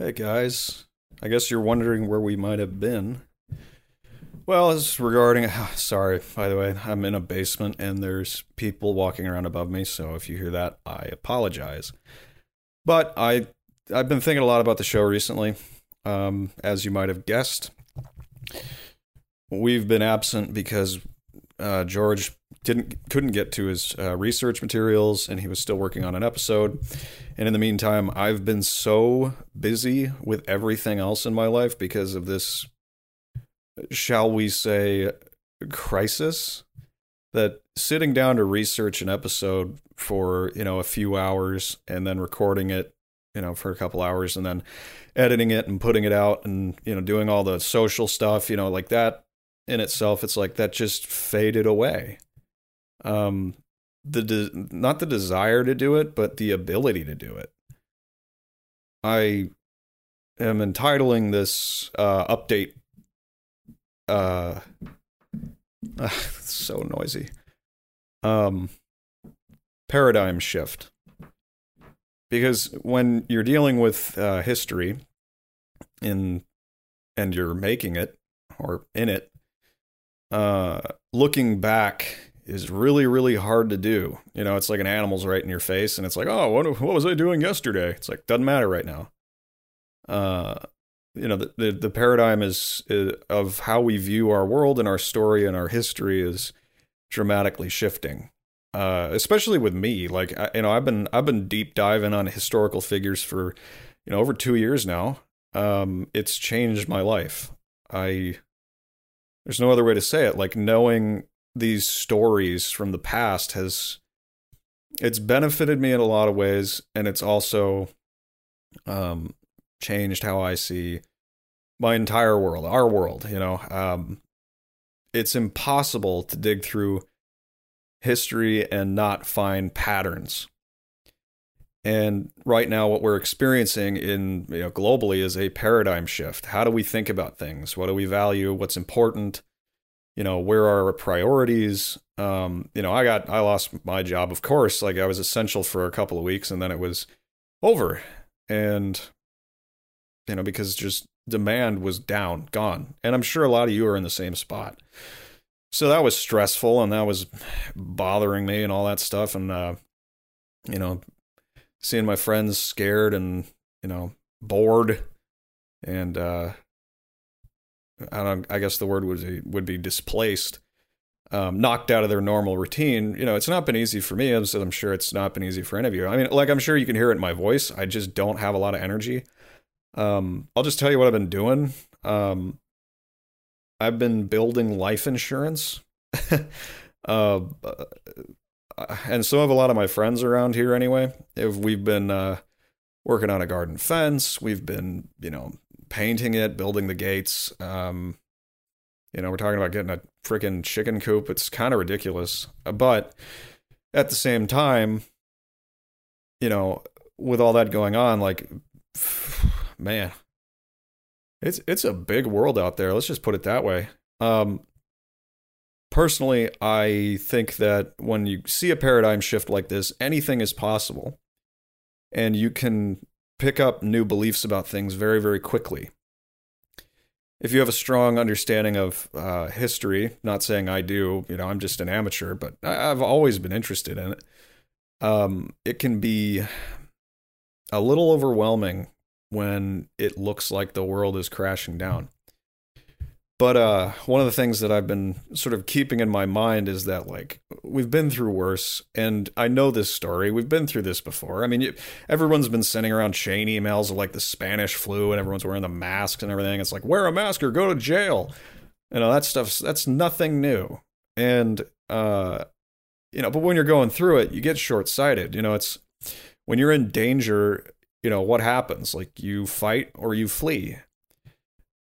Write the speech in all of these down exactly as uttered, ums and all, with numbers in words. Hey guys, I guess you're wondering where we might have been. Well, it's regarding... Sorry, by the way, I'm in a basement and there's people walking around above me, so if you hear that, I apologize. But I, I've been thinking a lot about the show recently, um, as you might have guessed. We've been absent because uh, George didn't couldn't get to his uh, research materials, and he was still working on an episode. And in the meantime, I've been so busy with everything else in my life because of this, shall we say, crisis, that sitting down to research an episode for, you know, a few hours and then recording it, you know, for a couple hours and then editing it and putting it out and, you know, doing all the social stuff, you know, like that in itself, it's like that just faded away. Um, the de- not the desire to do it, but the ability to do it. I am entitling this uh, update. Uh, uh it's so noisy. Um, paradigm shift. Because when you're dealing with uh, history, in and you're making it or in it, uh, looking back is really, really hard to do. You know, it's like an animal's right in your face, and it's like, oh, what, what was I doing yesterday? It's like, doesn't matter right now. Uh, you know, the, the, the paradigm is, is of how we view our world and our story and our history is dramatically shifting. Uh, especially with me, like, I, you know, I've been, I've been deep diving on historical figures for, you know, over two years now. Um, it's changed my life. I, there's no other way to say it. Like, knowing these stories from the past has, it's benefited me in a lot of ways. And it's also, um, changed how I see my entire world, our world, you know. Um, it's impossible to dig through history and not find patterns. And right now what we're experiencing in, you know, globally is a paradigm shift. How do we think about things? What do we value? What's important? You know, where are our priorities? Um, you know, I got, I lost my job, of course. Like, I was essential for a couple of weeks and then it was over. And, you know, because just demand was down, gone. And I'm sure a lot of you are in the same spot. So that was stressful and that was bothering me and all that stuff. And, uh, you know, seeing my friends scared and, you know, bored and, uh, I don't, I guess the word would be, would be displaced, um, knocked out of their normal routine. You know, it's not been easy for me. I'm, I'm sure it's not been easy for any of you. I mean, like, I'm sure you can hear it in my voice. I just don't have a lot of energy. Um, I'll just tell you what I've been doing. Um, I've been building life insurance, uh, and so have a lot of my friends around here anyway. If we've been uh, working on a garden fence, we've been, you know, painting it, building the gates. Um, you know, we're talking about getting a freaking chicken coop. It's kind of ridiculous, but at the same time, you know, with all that going on, like, man, it's it's a big world out there. Let's just put it that way. Um, personally, I think that when you see a paradigm shift like this, anything is possible, and you can pick up new beliefs about things very, very quickly. If you have a strong understanding of uh, history, not saying I do, you know, I'm just an amateur, but I've always been interested in it. Um, it can be a little overwhelming when it looks like the world is crashing down. But uh, one of the things that I've been sort of keeping in my mind is that, like, we've been through worse, and I know this story. We've been through this before. I mean, you, everyone's been sending around chain emails of, like, the Spanish flu, and everyone's wearing the masks and everything. It's like, wear a mask or go to jail. You know, that stuff's, that's nothing new. And, uh, you know, but when you're going through it, you get short-sighted. You know, it's, when you're in danger, you know, what happens? Like, you fight or you flee.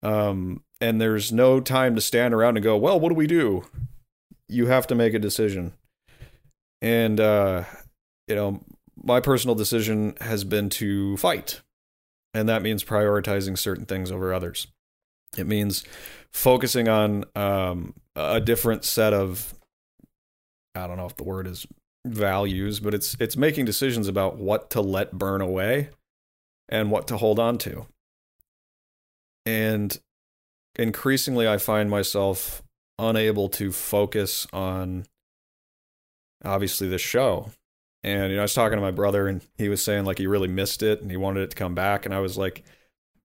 Um, and there's no time to stand around and go, well, what do we do? You have to make a decision. And, uh, you know, my personal decision has been to fight. And that means prioritizing certain things over others. It means focusing on um, a different set of, I don't know if the word is values, but it's it's making decisions about what to let burn away and what to hold on to. And increasingly, I find myself unable to focus on, obviously, this show. And, you know, I was talking to my brother, and he was saying, like, he really missed it, and he wanted it to come back. And I was like,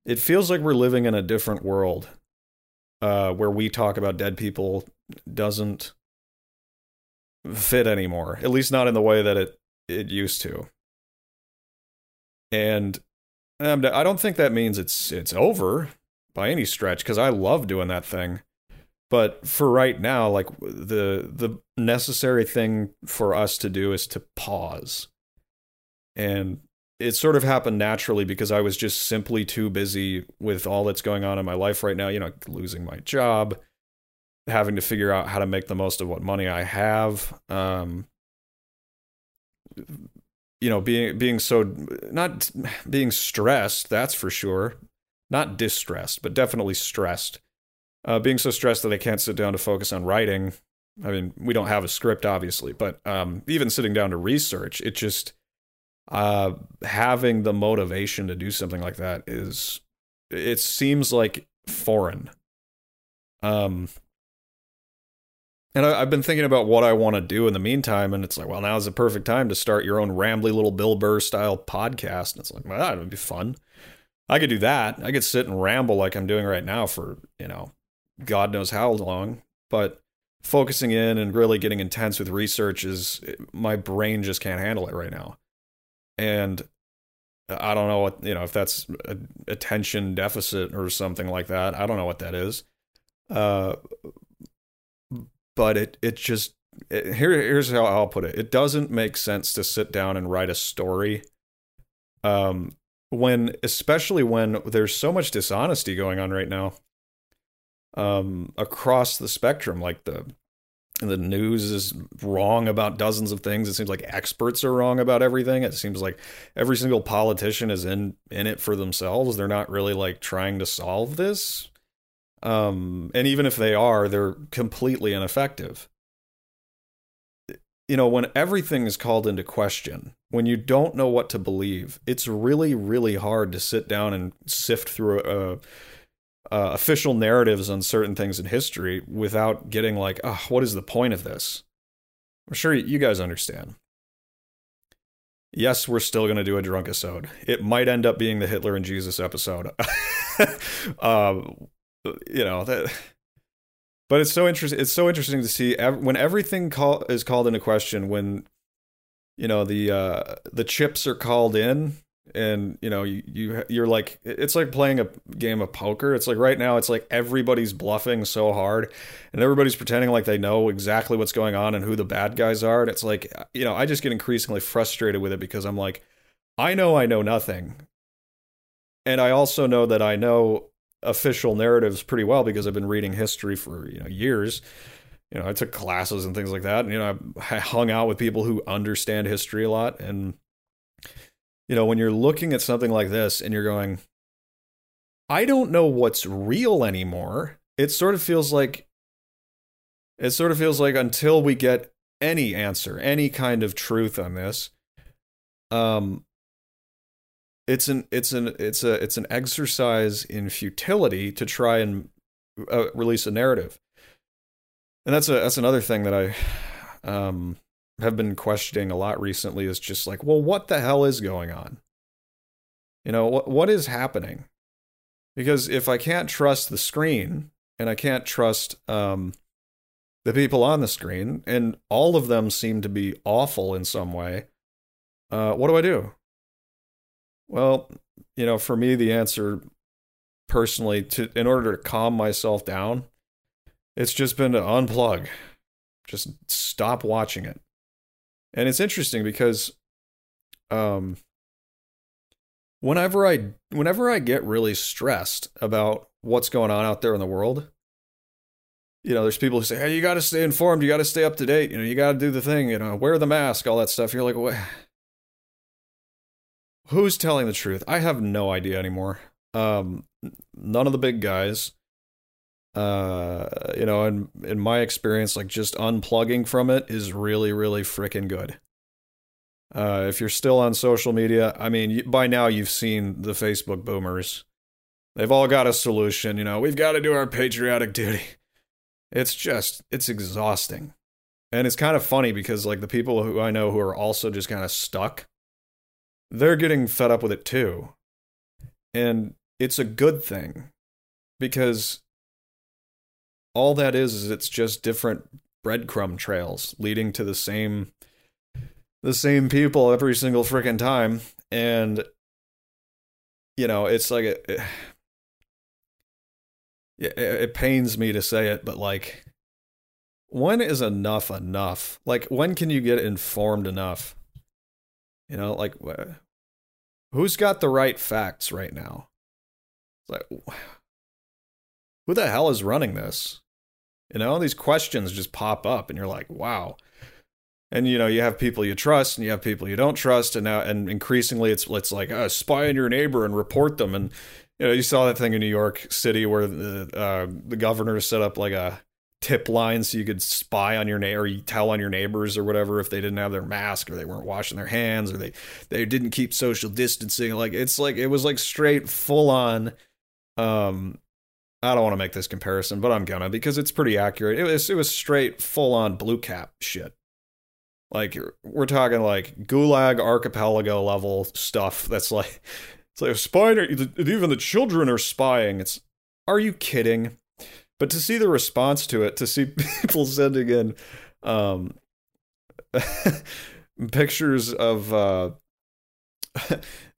it feels like we're living in a different world uh, where we talk about dead people doesn't fit anymore, at least not in the way that it, it used to. And um, I don't think that means it's it's over by any stretch, because I love doing that thing. But for right now, like, the the necessary thing for us to do is to pause. And it sort of happened naturally because I was just simply too busy with all that's going on in my life right now, you know, losing my job, having to figure out how to make the most of what money I have, um, you know, being, being so, not being stressed, that's for sure, not distressed, but definitely stressed, uh, being so stressed that I can't sit down to focus on writing. I mean, we don't have a script, obviously, but um, even sitting down to research, it just, uh, having the motivation to do something like that is, it seems like foreign. Um, And I, I've been thinking about what I want to do in the meantime, and it's like, well, now's the perfect time to start your own rambly little Bill Burr style podcast. And it's like, well, that would be fun. I could do that. I could sit and ramble like I'm doing right now for, you know, God knows how long. But focusing in and really getting intense with research is, my brain just can't handle it right now. And I don't know what, you know, if that's an attention deficit or something like that. I don't know what that is. Uh, But it it just, it, here here's how I'll put it. It doesn't make sense to sit down and write a story, um, when, especially when there's so much dishonesty going on right now, um, across the spectrum. Like the the news is wrong about dozens of things. It seems like experts are wrong about everything. It seems like every single politician is in in it for themselves. They're not really like trying to solve this. Um, and even if they are, they're completely ineffective. You know, when everything is called into question, when you don't know what to believe, it's really, really hard to sit down and sift through uh, uh, official narratives on certain things in history without getting like, oh, what is the point of this? I'm sure you guys understand. Yes, we're still going to do a drunk episode. It might end up being the Hitler and Jesus episode. um, You know that, but it's so interesting. It's so interesting to see ev- when everything call- is called into question. When, you know, the uh, the chips are called in, and you know you, you you're like, it's like playing a game of poker. It's like right now, it's like everybody's bluffing so hard, and everybody's pretending like they know exactly what's going on and who the bad guys are. And it's like, you know, I just get increasingly frustrated with it because I'm like, I know I know nothing, and I also know that I know official narratives pretty well because I've been reading history for, you know, years. You know, I took classes and things like that. And, you know, I hung out with people who understand history a lot. And, you know, when you're looking at something like this and you're going, I don't know what's real anymore. It sort of feels like, it sort of feels like until we get any answer, any kind of truth on this, um, It's an it's an it's a it's an exercise in futility to try and uh, release a narrative, and that's a that's another thing that I um, have been questioning a lot recently. Is just like, well, what the hell is going on? You know, what what is happening? Because if I can't trust the screen and I can't trust um, the people on the screen, and all of them seem to be awful in some way, uh, what do I do? Well, you know, for me, the answer personally, to in order to calm myself down, it's just been to unplug, just stop watching it. And it's interesting because um, whenever I whenever I get really stressed about what's going on out there in the world, you know, there's people who say, hey, you got to stay informed, you got to stay up to date, you know, you got to do the thing, you know, wear the mask, all that stuff. You're like, what? Who's telling the truth? I have no idea anymore. Um, none of the big guys. Uh, you know, in, in my experience, like just unplugging from it is really, really freaking good. Uh, if you're still on social media, I mean, by now you've seen the Facebook boomers. They've all got a solution, you know, we've got to do our patriotic duty. It's just, it's exhausting. And it's kind of funny because, like, the people who I know who are also just kind of stuck, they're getting fed up with it too. And it's a good thing, because all that is, is it's just different breadcrumb trails leading to the same, the same people every single freaking time. And, you know, it's like, a, it, it, it pains me to say it, but, like, when is enough enough? Like, when can you get informed enough? You know, like, who's got the right facts right now? It's like, who the hell is running this? You know, these questions just pop up, and you're like, wow. And, you know, you have people you trust, and you have people you don't trust, and now, and increasingly, it's it's like, uh, spy on your neighbor and report them. And, you know, you saw that thing in New York City where the uh, the governor set up like a tip line so you could spy on your neighbor, or you tell on your neighbors or whatever if they didn't have their mask, or they weren't washing their hands, or they they didn't keep social distancing. Like, it's like, it was like straight full on. Um, I don't want to make this comparison, but I'm gonna, because it's pretty accurate. It was it was straight full on blue cap shit. Like, we're talking like Gulag Archipelago level stuff. That's like, it's like a spider. Even the children are spying. It's, are you kidding? But to see the response to it, to see people sending in um, pictures of uh,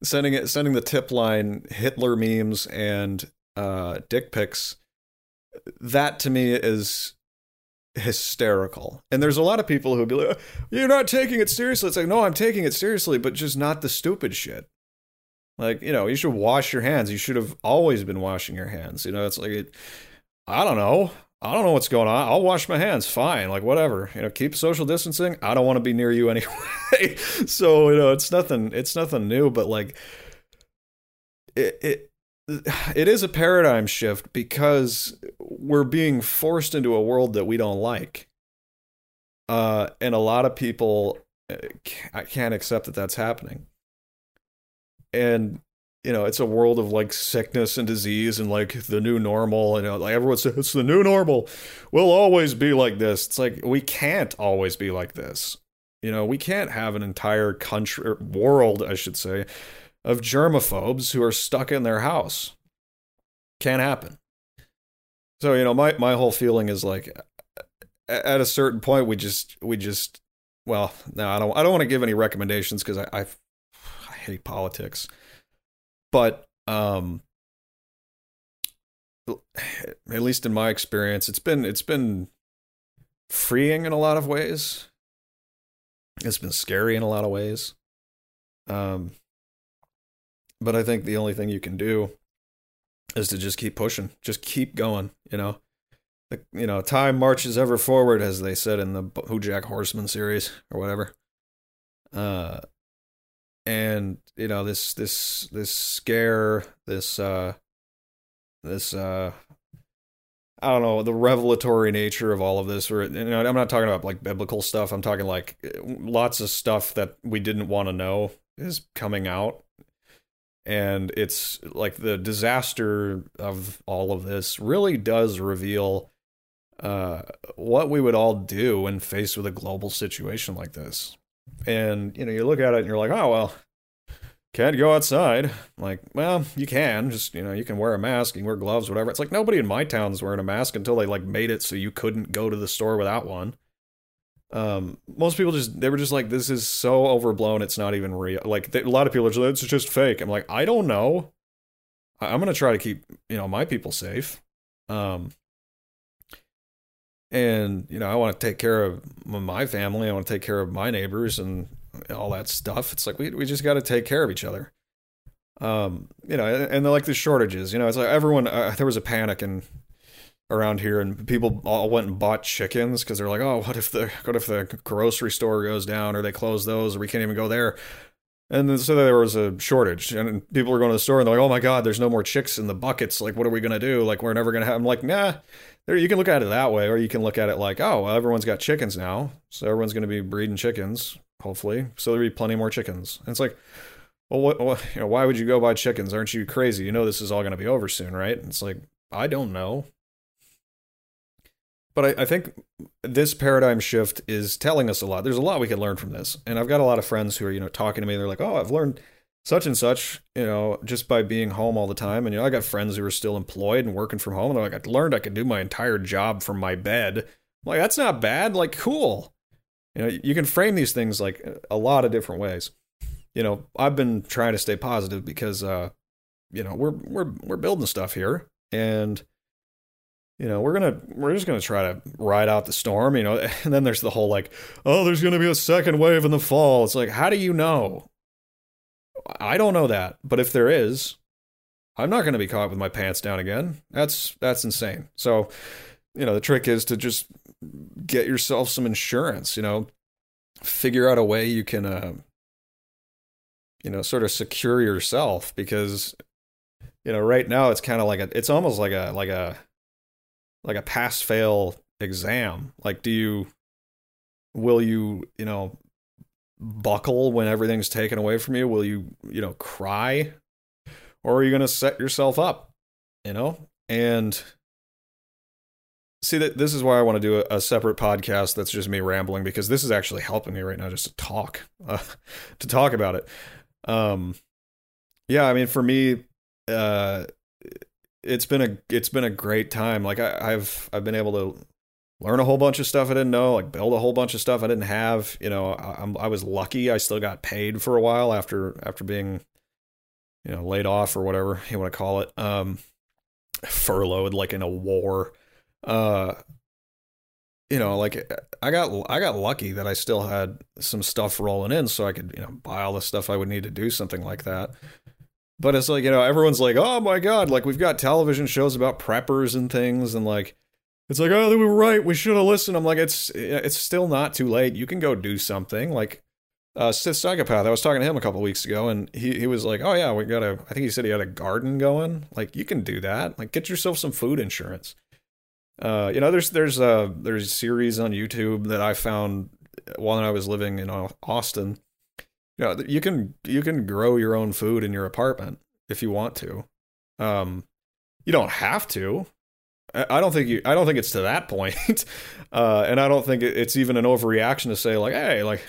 sending it, sending the tip line Hitler memes and uh, dick pics, that to me is hysterical. And there's a lot of people who be like, "You're not taking it seriously." It's like, no, I'm taking it seriously, but just not the stupid shit. Like, you know, you should wash your hands. You should have always been washing your hands. You know, it's like it. I don't know. I don't know what's going on. I'll wash my hands. Fine. Like, whatever, you know, keep social distancing. I don't want to be near you anyway. So, you know, it's nothing, it's nothing new, but like it, it, it is a paradigm shift, because we're being forced into a world that we don't like. Uh, and a lot of people can't accept that that's happening. And, you know, it's a world of like sickness and disease and like the new normal. And, you know, like everyone says, it's the new normal. We'll always be like this. It's like, we can't always be like this. You know, we can't have an entire country or world, I should say, of germaphobes who are stuck in their house. Can't happen. So, you know, my, my whole feeling is like, at a certain point, we just, we just, well, no, I don't, I don't want to give any recommendations, because I, I, I hate politics. But um, at least in my experience, it's been it's been freeing in a lot of ways. It's been scary in a lot of ways. Um, but I think the only thing you can do is to just keep pushing, just keep going. You know, like, you know, time marches ever forward, as they said in the Bojack Horseman series or whatever. Uh. And, you know, this, this, this scare, this, uh, this, uh, I don't know, the revelatory nature of all of this, or, you know, I'm not talking about like biblical stuff. I'm talking like lots of stuff that we didn't want to know is coming out. And it's like the disaster of all of this really does reveal, uh, what we would all do when faced with a global situation like this. And, you know, you look at it and you're like, oh, well, can't go outside. Like, well, you can just, you know, you can wear a mask, you can wear gloves, whatever. It's like, nobody in my town's wearing a mask until they like made it so you couldn't go to the store without one. Um, most people just, they were just like, this is so overblown. It's not even real. Like, they, a lot of people are just like, it's just fake. I'm like, I don't know. I, I'm going to try to keep, you know, my people safe. Um, And, you know, I want to take care of my family. I want to take care of my neighbors and all that stuff. It's like, we we just got to take care of each other. Um, you know, and, and like the shortages, you know, it's like everyone, uh, there was a panic and around here, and people all went and bought chickens, because they're like, oh, what if the, what if the grocery store goes down, or they close those, or we can't even go there. And then, so there was a shortage, and people were going to the store and they're like, oh my God, there's no more chicks in the buckets. Like, what are we going to do? Like, we're never going to have, I'm like, nah, there, you can look at it that way. Or you can look at it like, oh, well, everyone's got chickens now, so everyone's going to be breeding chickens, hopefully. So there'll be plenty more chickens. And it's like, well, what, what, you know, why would you go buy chickens? Aren't you crazy? You know this is all going to be over soon, right? And it's like, I don't know. But I, I think this paradigm shift is telling us a lot. There's a lot we can learn from this. And I've got a lot of friends who are, you know, talking to me. They're like, oh, I've learned such and such, you know, just by being home all the time. And, you know, I got friends who are still employed and working from home. And they're like, I learned I could do my entire job from my bed. I'm like, that's not bad. Like, cool. You know, you can frame these things like a lot of different ways. You know, I've been trying to stay positive because, uh, you know, we're, we're, we're building stuff here, and, you know, we're going to, we're just going to try to ride out the storm, you know, and then there's the whole like, oh, there's going to be a second wave in the fall. It's like, how do you know? I don't know that, but if there is, I'm not going to be caught with my pants down again. That's, that's insane. So, you know, the trick is to just get yourself some insurance, you know, figure out a way you can, uh, you know, sort of secure yourself, because, you know, right now it's kind of like a, it's almost like a, like a, like a pass fail exam. Like, do you, will you, you know, buckle when everything's taken away from you? Will you, you know, cry, or are you going to set yourself up, you know? And see, that this is why I want to do a, a separate podcast. That's just me rambling, because this is actually helping me right now, just to talk, uh, to talk about it. Um, yeah, I mean, for me, uh, it's been a, it's been a great time. Like I, I've, I've been able to learn a whole bunch of stuff I didn't know, like build a whole bunch of stuff I didn't have, you know. I, I'm, I was lucky. I still got paid for a while after, after being, you know, laid off or whatever you want to call it. Um, furloughed, like in a war, uh, you know, like I got, I got lucky that I still had some stuff rolling in, so I could, you know, buy all the stuff I would need to do something like that. But it's like, you know, everyone's like, oh my God, like we've got television shows about preppers and things. And like, it's like, oh, they were right. We should have listened. I'm like, it's, it's still not too late. You can go do something. Like uh Sith Psychopath, I was talking to him a couple of weeks ago, and he, he was like, oh yeah, we got a, I think he said he had a garden going. Like, you can do that. Like, get yourself some food insurance. Uh, you know, there's, there's a, there's a series on YouTube that I found while I was living in Austin. You know, you can, you can grow your own food in your apartment if you want to. Um, you don't have to. I, I don't think you, I don't think it's to that point. uh, and I don't think it's even an overreaction to say like, hey, like,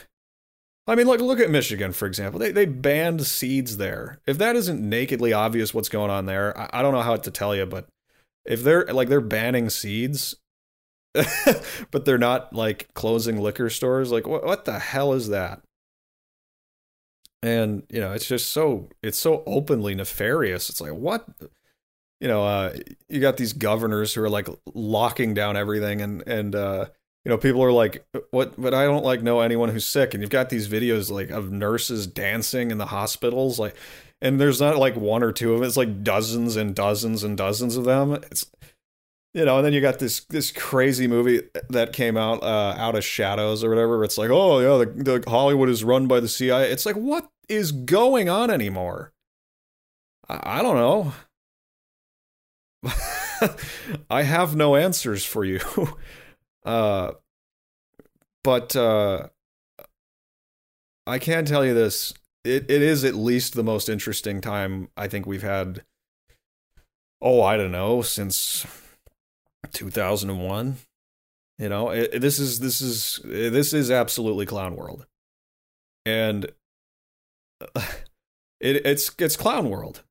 I mean, look, look at Michigan, for example. They, they banned seeds there. If that isn't nakedly obvious what's going on there, I, I don't know how to tell you, but if they're like, they're banning seeds, but they're not like closing liquor stores. Like what, what the hell is that? And, you know, it's just so, it's so openly nefarious. It's like, what, you know, uh, you got these governors who are like locking down everything. And, and, uh, you know, people are like, what, but I don't like know anyone who's sick. And you've got these videos like of nurses dancing in the hospitals. Like, and there's not like one or two of them. It's like dozens and dozens and dozens of them. It's, you know, and then you got this, this crazy movie that came out, uh, Out of Shadows or whatever. It's like, oh yeah, the, the Hollywood is run by the C I A. It's like, what is going on anymore? I, I don't know. I have no answers for you. uh, but, uh, I can tell you this. It, it is at least the most interesting time I think we've had. Oh, I don't know, since two thousand one, you know, it, this is, this is, this is absolutely clown world. And it, it's, it's clown world.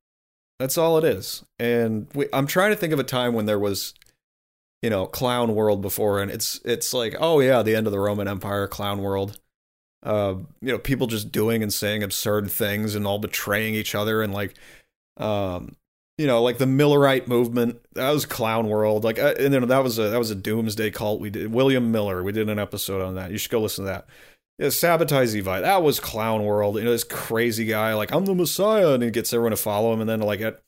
That's all it is. And we, I'm trying to think of a time when there was, you know, clown world before. And it's, it's like, oh yeah, the end of the Roman Empire, clown world, uh, you know, people just doing and saying absurd things and all betraying each other. And like, um, you know, like the Millerite movement, that was clown world. Like, uh, and then that was a, that was a doomsday cult. We did William Miller. We did an episode on that. You should go listen to that. Yeah, Sabotage Evite. That was clown world. You know, this crazy guy, like, I'm the Messiah, and he gets everyone to follow him. And then like at,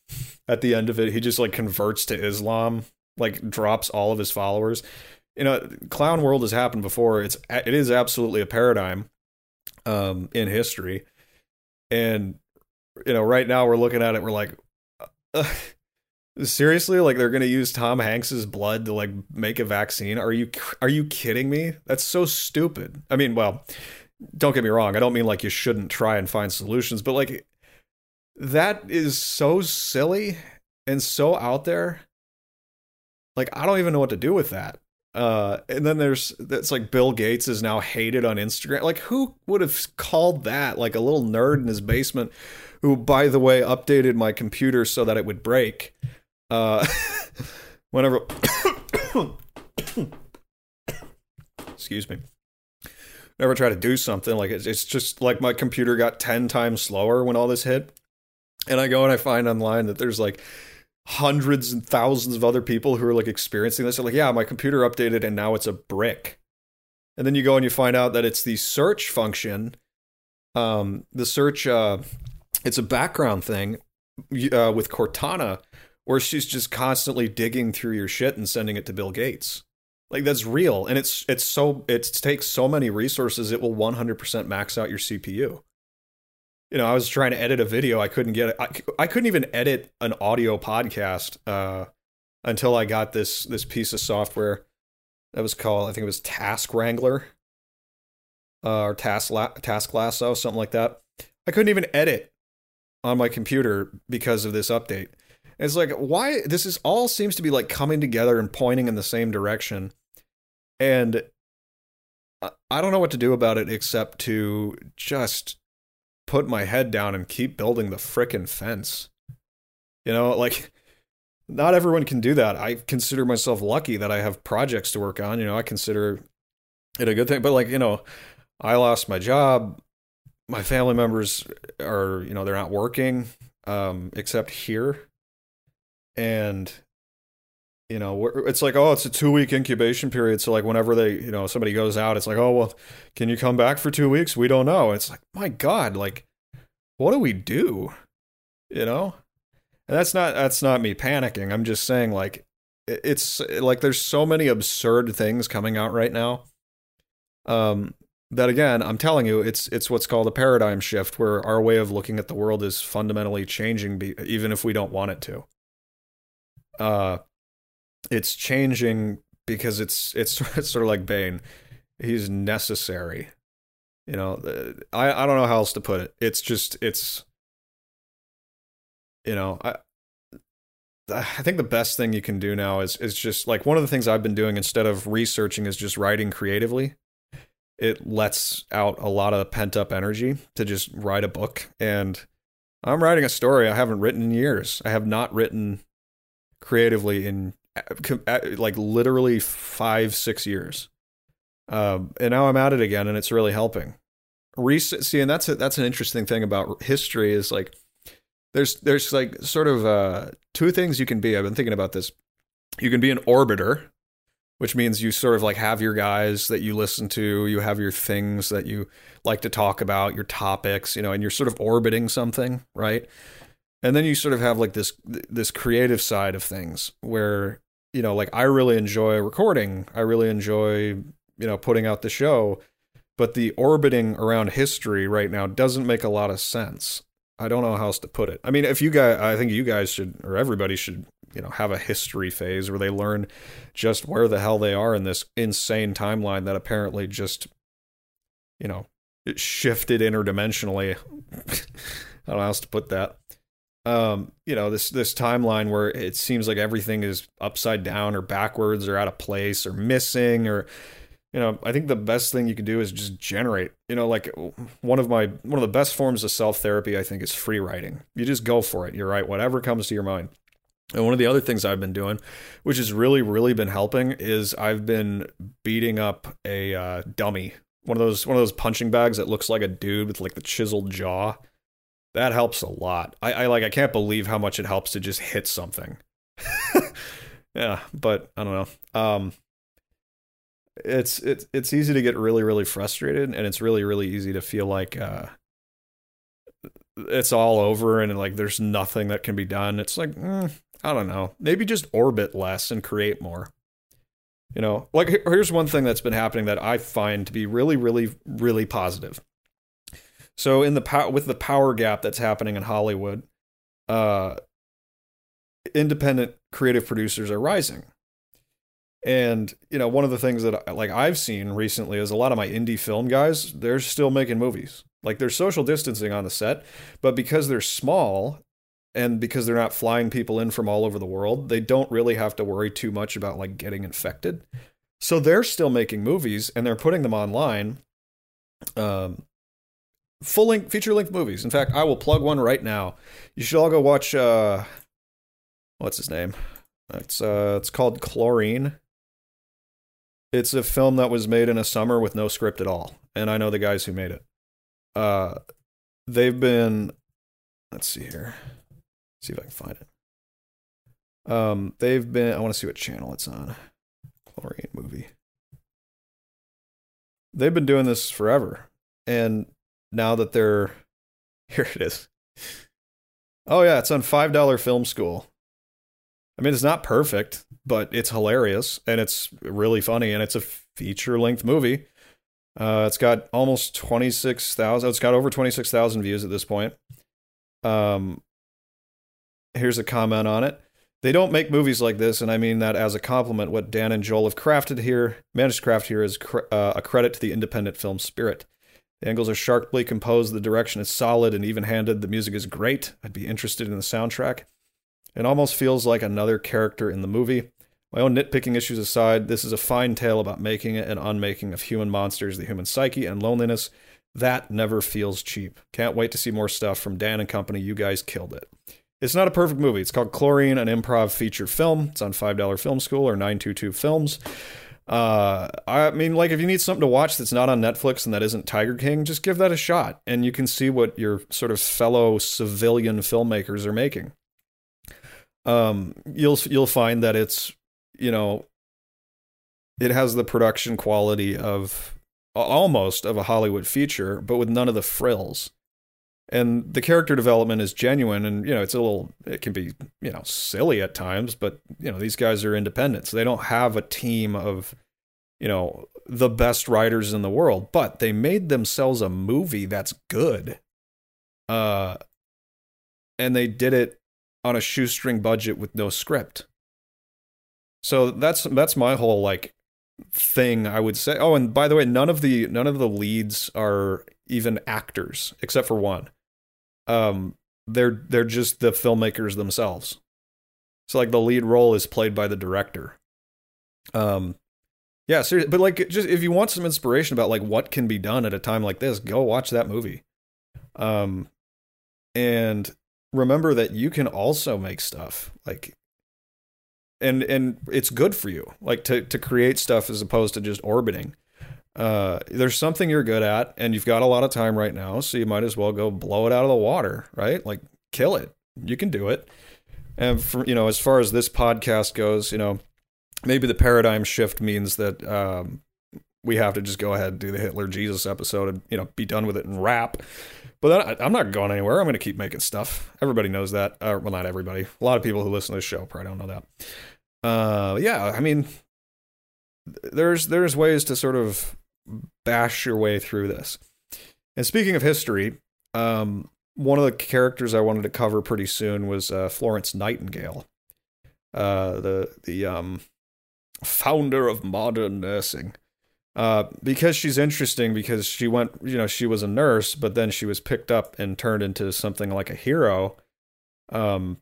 at the end of it, he just like converts to Islam, like drops all of his followers. You know, clown world has happened before. It's, it is absolutely a paradigm, um, in history. And, you know, right now we're looking at it. We're like, Uh, seriously, like they're gonna use Tom Hanks's blood to like make a vaccine? Are you are you kidding me? That's so stupid. I mean, well, don't get me wrong. I don't mean like you shouldn't try and find solutions, but like that is so silly and so out there. Like, I don't even know what to do with that. Uh, and then there's, that's like Bill Gates is now hated on Instagram. Like, who would have called that? Like a little nerd in his basement who, by the way, updated my computer so that it would break. Uh, whenever, excuse me, never try to do something like it's, it's just like my computer got ten times slower when all this hit. And I go and I find online that there's like hundreds and thousands of other people who are like experiencing this. They're like, yeah, my computer updated and now it's a brick. And then you go and you find out that it's the search function. Um, the search, uh, it's a background thing uh, with Cortana, where she's just constantly digging through your shit and sending it to Bill Gates. Like, that's real. And it's, it's so, it takes so many resources. It will one hundred percent max out your C P U. You know, I was trying to edit a video. I couldn't get it. I, I couldn't even edit an audio podcast uh, until I got this this piece of software that was called, I think it was Task Wrangler uh, or Task La- Task Lasso, something like that. I couldn't even edit on my computer because of this update. And it's like, why? This is all seems to be like coming together and pointing in the same direction. And I, I don't know what to do about it except to just put my head down and keep building the frickin' fence. You know, like, not everyone can do that. I consider myself lucky that I have projects to work on. You know, I consider it a good thing. But, like, you know, I lost my job. My family members are, you know, they're not working, um, except here. And, you know, we're, it's like, oh, it's a two week incubation period. So like whenever they, you know, somebody goes out, it's like, oh, well, can you come back for two weeks? We don't know. It's like, my God, like, what do we do? You know, and that's not, that's not me panicking. I'm just saying, like, it's like, there's so many absurd things coming out right now. Um, that again, I'm telling you, it's, it's what's called a paradigm shift, where our way of looking at the world is fundamentally changing, even if we don't want it to. Uh, it's changing because it's, it's it's sort of like Bane. He's necessary. You know, I, I don't know how else to put it. It's just, it's, you know, I I think the best thing you can do now is, is just like one of the things I've been doing instead of researching is just writing creatively. It lets out a lot of pent up energy to just write a book. And I'm writing a story I haven't written in years. I have not written creatively in like literally five, six years. Um, and now I'm at it again and it's really helping. Recent, see, and that's a, that's an interesting thing about history is like, there's, there's like sort of uh, two things you can be. I've been thinking about this. You can be an orbiter, which means you sort of like have your guys that you listen to, you have your things that you like to talk about, your topics, you know, and you're sort of orbiting something, right? And then you sort of have like this, this creative side of things where, you know, like I really enjoy recording. I really enjoy, you know, putting out the show, but the orbiting around history right now doesn't make a lot of sense. I don't know how else to put it. I mean, if you guys, I think you guys should, or everybody should, you know, have a history phase where they learn just where the hell they are in this insane timeline that apparently just, you know, it shifted interdimensionally. I don't know how else to put that. Um, you know, this, this timeline where it seems like everything is upside down or backwards or out of place or missing, or, you know, I think the best thing you can do is just generate, you know, like one of my, one of the best forms of self-therapy, I think, is free writing. You just go for it. You write whatever comes to your mind. And one of the other things I've been doing, which has really, really been helping, is I've been beating up a, uh, dummy, one of those, one of those punching bags that looks like a dude with like the chiseled jaw. That helps a lot. I, I like, I can't believe how much it helps to just hit something. Yeah, but I don't know. Um, it's, it's, it's easy to get really, really frustrated, and it's really, really easy to feel like, uh, it's all over and like, there's nothing that can be done. It's like, mm, I don't know, maybe just orbit less and create more, you know, like here's one thing that's been happening that I find to be really, really, really positive. So in the pow- with the power gap that's happening in Hollywood, uh, independent creative producers are rising. And, you know, one of the things that like I've seen recently is a lot of my indie film guys, they're still making movies. Like, there's social distancing on the set, but because they're small and because they're not flying people in from all over the world, they don't really have to worry too much about like getting infected. So they're still making movies and they're putting them online. Um, full length, feature length movies. In fact, I will plug one right now. You should all go watch, uh, what's his name? It's, uh, it's called Chlorine. It's a film that was made in a summer with no script at all. And I know the guys who made it. Uh, they've been, let's see here. Let's see if I can find it. Um, they've been, I want to see what channel it's on. Chlorine movie. They've been doing this forever. And now that they're, here it is. Oh yeah, it's on five dollars Film School. I mean, it's not perfect, but it's hilarious and it's really funny and it's a feature length movie. Uh, it's got almost twenty-six thousand. It's got over twenty-six thousand views at this point. Um, here's a comment on it. They don't make movies like this, and I mean that as a compliment. What Dan and Joel have crafted here, managed to craft here, is cr- uh, a credit to the independent film spirit. The angles are sharply composed. The direction is solid and even-handed. The music is great. I'd be interested in the soundtrack. It almost feels like another character in the movie. My own nitpicking issues aside, this is a fine tale about making and unmaking of human monsters, the human psyche, and loneliness. That never feels cheap. Can't wait to see more stuff from Dan and company. You guys killed it. It's not a perfect movie. It's called Chlorine, an improv feature film. It's on five dollars Film School or nine two two Films. Uh, I mean, like, if you need something to watch that's not on Netflix and that isn't Tiger King, just give that a shot, and you can see what your sort of fellow civilian filmmakers are making. Um, you'll you'll find that it's, you know, it has the production quality of almost of a Hollywood feature, but with none of the frills. And the character development is genuine. And, you know, it's a little, it can be, you know, silly at times, but, you know, these guys are independent. So they don't have a team of, you know, the best writers in the world, but they made themselves a movie that's good. Uh, and they did it on a shoestring budget with no script. So that's that's my whole like thing, I would say. Oh, and by the way, none of the none of the leads are even actors except for one. Um, they're they're just the filmmakers themselves. So like the lead role is played by the director. Um, yeah, seriously, but like just if you want some inspiration about like what can be done at a time like this, go watch that movie. Um, and remember that you can also make stuff like. And and it's good for you, like to, to create stuff as opposed to just orbiting. Uh, there's something you're good at and you've got a lot of time right now. So you might as well go blow it out of the water, right? Like kill it. You can do it. And, for, you know, as far as this podcast goes, you know, maybe the paradigm shift means that um, we have to just go ahead and do the Hitler Jesus episode and, you know, be done with it and wrap. But I'm not going anywhere. I'm going to keep making stuff. Everybody knows that. Uh, well, not everybody. A lot of people who listen to this show probably don't know that. Uh, yeah, I mean, there's there's ways to sort of bash your way through this. And speaking of history, um, one of the characters I wanted to cover pretty soon was uh, Florence Nightingale, uh, the the um, founder of modern nursing. Uh, because she's interesting, because she went, you know, she was a nurse, but then she was picked up and turned into something like a hero, um,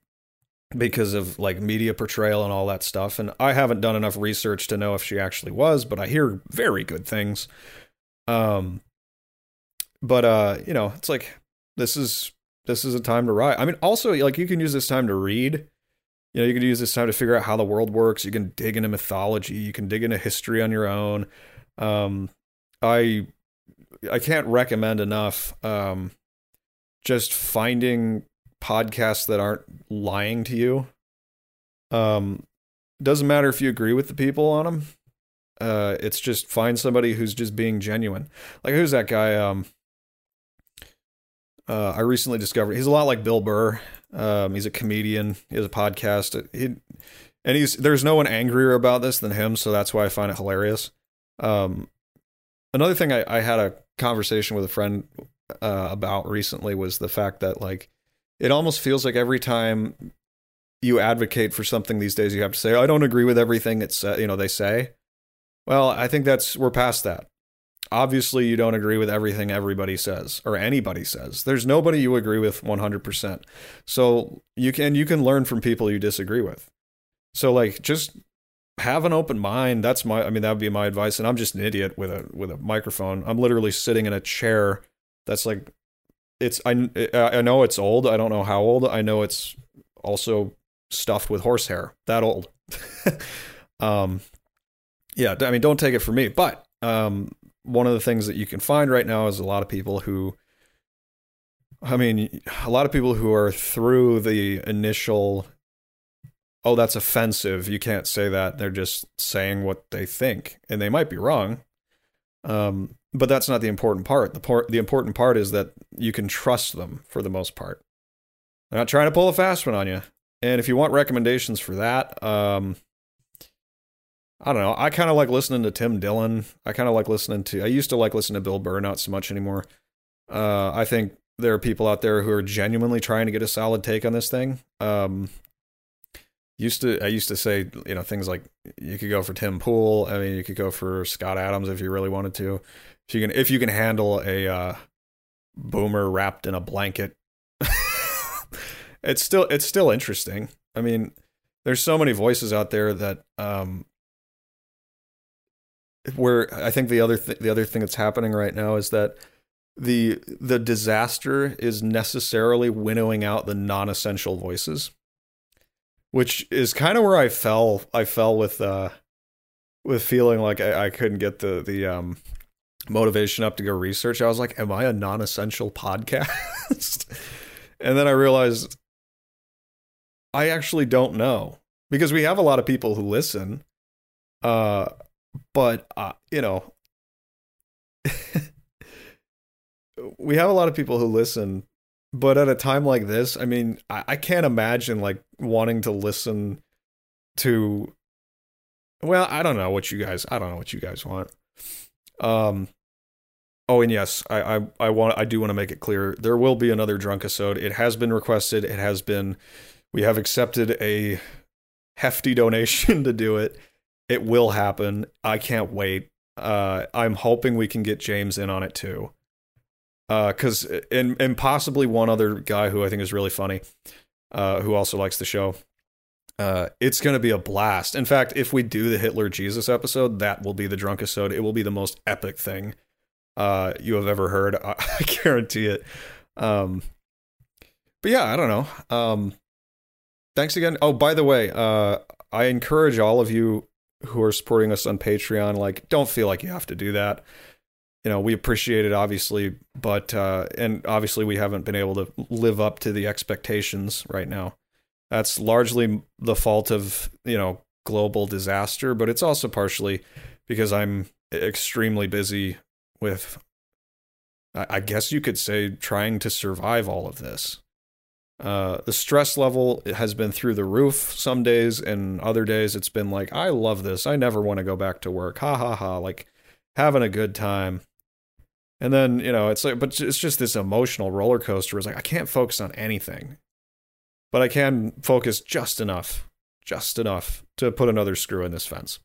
because of like media portrayal and all that stuff. And I haven't done enough research to know if she actually was, but I hear very good things. Um, but, uh, you know, it's like, this is, this is a time to write. I mean, also like you can use this time to read. You know, you can use this time to figure out how the world works. You can dig into mythology. You can dig into history on your own. Um, I, I can't recommend enough, um, just finding podcasts that aren't lying to you. Um, doesn't matter if you agree with the people on them. Uh, it's just find somebody who's just being genuine. Like who's that guy? Um, uh, I recently discovered he's a lot like Bill Burr. Um, he's a comedian. He has a podcast. He, and he's, there's no one angrier about this than him. So that's why I find it hilarious. Um, another thing I, I had a conversation with a friend, uh, about recently was the fact that like, it almost feels like every time you advocate for something these days, you have to say, I don't agree with everything it's, uh, you know, they say, well, I think that's, we're past that. obviously you don't agree with everything everybody says or anybody says. There's nobody you agree with one hundred percent. So you can, you can learn from people you disagree with. So like, just have an open mind. That's my, I mean, that would be my advice. And I'm just an idiot with a, with a microphone. I'm literally sitting in a chair. That's like, it's, I, I know it's old. I don't know how old. I know it's also stuffed with horsehair, that old. um, yeah. I mean, don't take it from me, but, um, one of the things that you can find right now is a lot of people who, I mean, a lot of people who are through the initial, oh, that's offensive, you can't say that. They're just saying what they think, and they might be wrong. Um, but that's not the important part. The part, the important part is that you can trust them for the most part. They're not trying to pull a fast one on you. And if you want recommendations for that, um, I don't know. I kind of like listening to Tim Dillon. I kind of like listening to, I used to like listening to Bill Burr, not so much anymore. Uh, I think there are people out there who are genuinely trying to get a solid take on this thing. Um, Used to, I used to say, you know, things like you could go for Tim Pool. I mean, you could go for Scott Adams if you really wanted to. If you can, if you can handle a uh, boomer wrapped in a blanket, it's still, it's still interesting. I mean, there's so many voices out there that, um, where I think the other th- the other thing that's happening right now is that the the disaster is necessarily winnowing out the non-essential voices. Which is kind of where I fell. I fell with, uh, with feeling like I, I couldn't get the the um, motivation up to go research. I was like, "Am I a non-essential podcast?" And then I realized I actually don't know, because we have a lot of people who listen. Uh, but uh, you know, we have a lot of people who listen. But at a time like this, I mean, I, I can't imagine like wanting to listen to, well, I don't know what you guys, I don't know what you guys want. Um, oh, and yes, I, I, I want, I do want to make it clear. There will be another Drunkisode. It has been requested. It has been, we have accepted a hefty donation to do it. It will happen. I can't wait. Uh, I'm hoping we can get James in on it too. Uh, cause and, and possibly one other guy who I think is really funny, uh, who also likes the show. Uh, it's going to be a blast. In fact, if we do the Hitler Jesus episode, that will be the Drunkisode. It will be the most epic thing, uh, you have ever heard. I, I guarantee it. Um, but yeah, I don't know. Um, thanks again. Oh, by the way, uh, I encourage all of you who are supporting us on Patreon, like, don't feel like you have to do that. You know, we appreciate it, obviously, but, uh, and obviously we haven't been able to live up to the expectations right now. That's largely the fault of, you know, global disaster, but it's also partially because I'm extremely busy with, I guess you could say, trying to survive all of this. Uh, the stress level has been through the roof some days, and other days it's been like, I love this. I never want to go back to work. Ha ha ha. Like, having a good time. And then, you know, it's like, but it's just this emotional roller coaster. It's like, I can't focus on anything, but I can focus just enough, just enough to put another screw in this fence.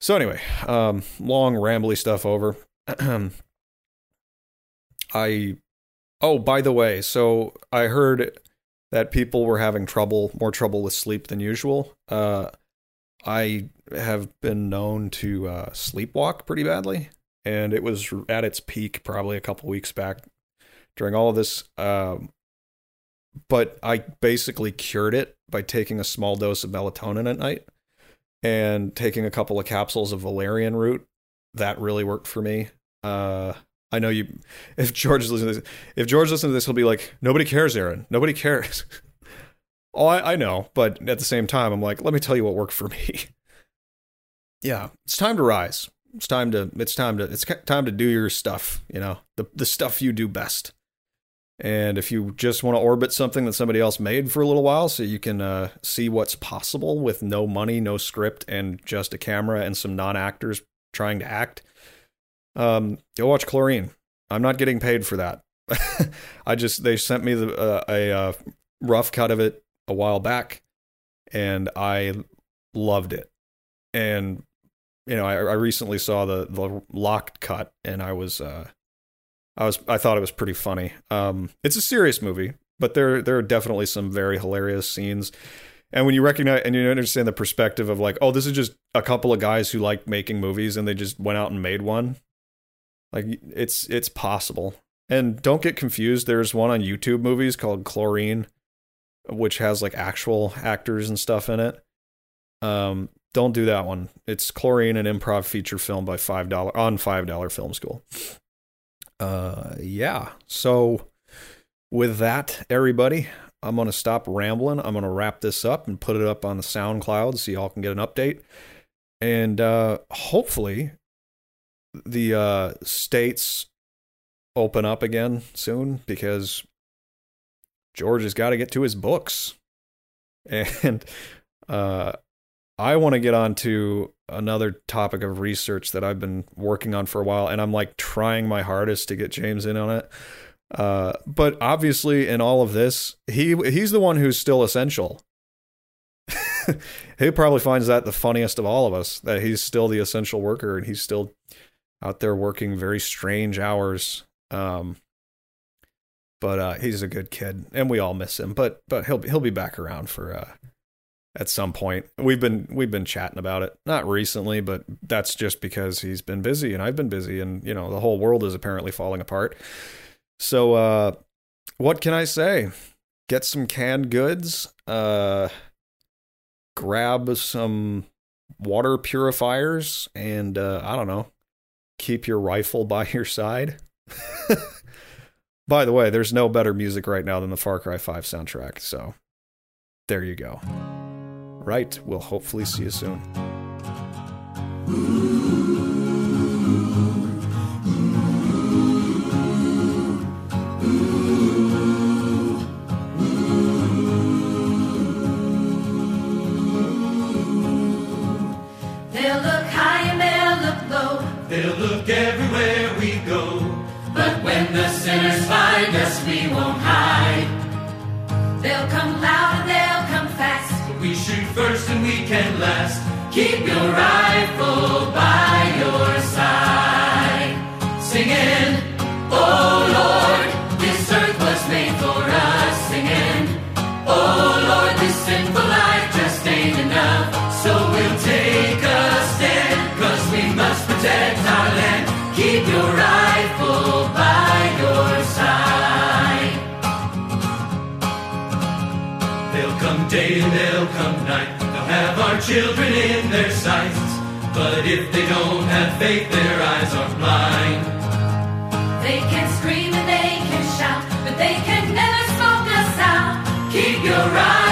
So anyway, um, long rambly stuff over. I, oh, by the way, so I heard that people were having trouble, more trouble with sleep than usual. Uh, I have been known to uh, sleepwalk pretty badly. And it was at its peak probably a couple weeks back during all of this. Um, but I basically cured it by taking a small dose of melatonin at night and taking a couple of capsules of valerian root. That really worked for me. Uh, I know you, if George listens to this, if George listens to this, he'll be like, nobody cares, Aaron. Nobody cares. Oh, I, I know. But at the same time, I'm like, let me tell you what worked for me. Yeah, it's time to rise. It's time to, it's time to, it's time to do your stuff, you know, the the stuff you do best. And if you just want to orbit something that somebody else made for a little while so you can uh, see what's possible with no money, no script, and just a camera and some non-actors trying to act, um, go watch Chlorine. I'm not getting paid for that. I just, they sent me the, uh, a uh, rough cut of it a while back, and I loved it. And you know, I, I recently saw the, the locked cut, and I was, uh, I was, I thought it was pretty funny. Um, it's a serious movie, but there, there are definitely some very hilarious scenes. And when you recognize and you understand the perspective of like, oh, this is just a couple of guys who like making movies and they just went out and made one. Like it's, it's possible. And don't get confused. There's one on YouTube movies called Chlorine, which has like actual actors and stuff in it. Um, don't do that one. It's Chlorine, an improv feature film by five dollars on five dollars Film School. Uh, yeah. So with that, everybody, I'm going to stop rambling. I'm going to wrap this up and put it up on the SoundCloud so y'all can get an update. And uh, hopefully the uh, states open up again soon, because George has got to get to his books. And uh, I want to get on to another topic of research that I've been working on for a while, and I'm like trying my hardest to get James in on it. Uh, but obviously in all of this, he, he's the one who's still essential. He probably finds that the funniest of all of us, that he's still the essential worker and he's still out there working very strange hours. Um, but, uh, he's a good kid and we all miss him, but, but he'll be, he'll be back around for, uh, at some point. We've been, we've been chatting about it, not recently, but that's just because he's been busy and I've been busy, and, you know, the whole world is apparently falling apart. So, uh, what can I say? Get some canned goods, uh, grab some water purifiers, and, uh, I don't know, keep your rifle by your side. By the way, there's no better music right now than the Far Cry five soundtrack. So there you go. Right. We'll hopefully see you soon. They'll look everywhere we go, but when the sinners find us, we won't hide. They'll come loud and they'll come fast, but we shoot first and we can last. Keep your rifle by your side, singing, oh Lord, this earth was made for us, singing, oh Lord, this sinful life just ain't enough, so we'll take a stand, cause we must protect our land. Keep your rifle by your side. They'll come day and they'll come night, they'll have our children in their sights, but if they don't have faith, their eyes are blind. They can scream and they can shout, but they can never smoke us out. Keep your rifle.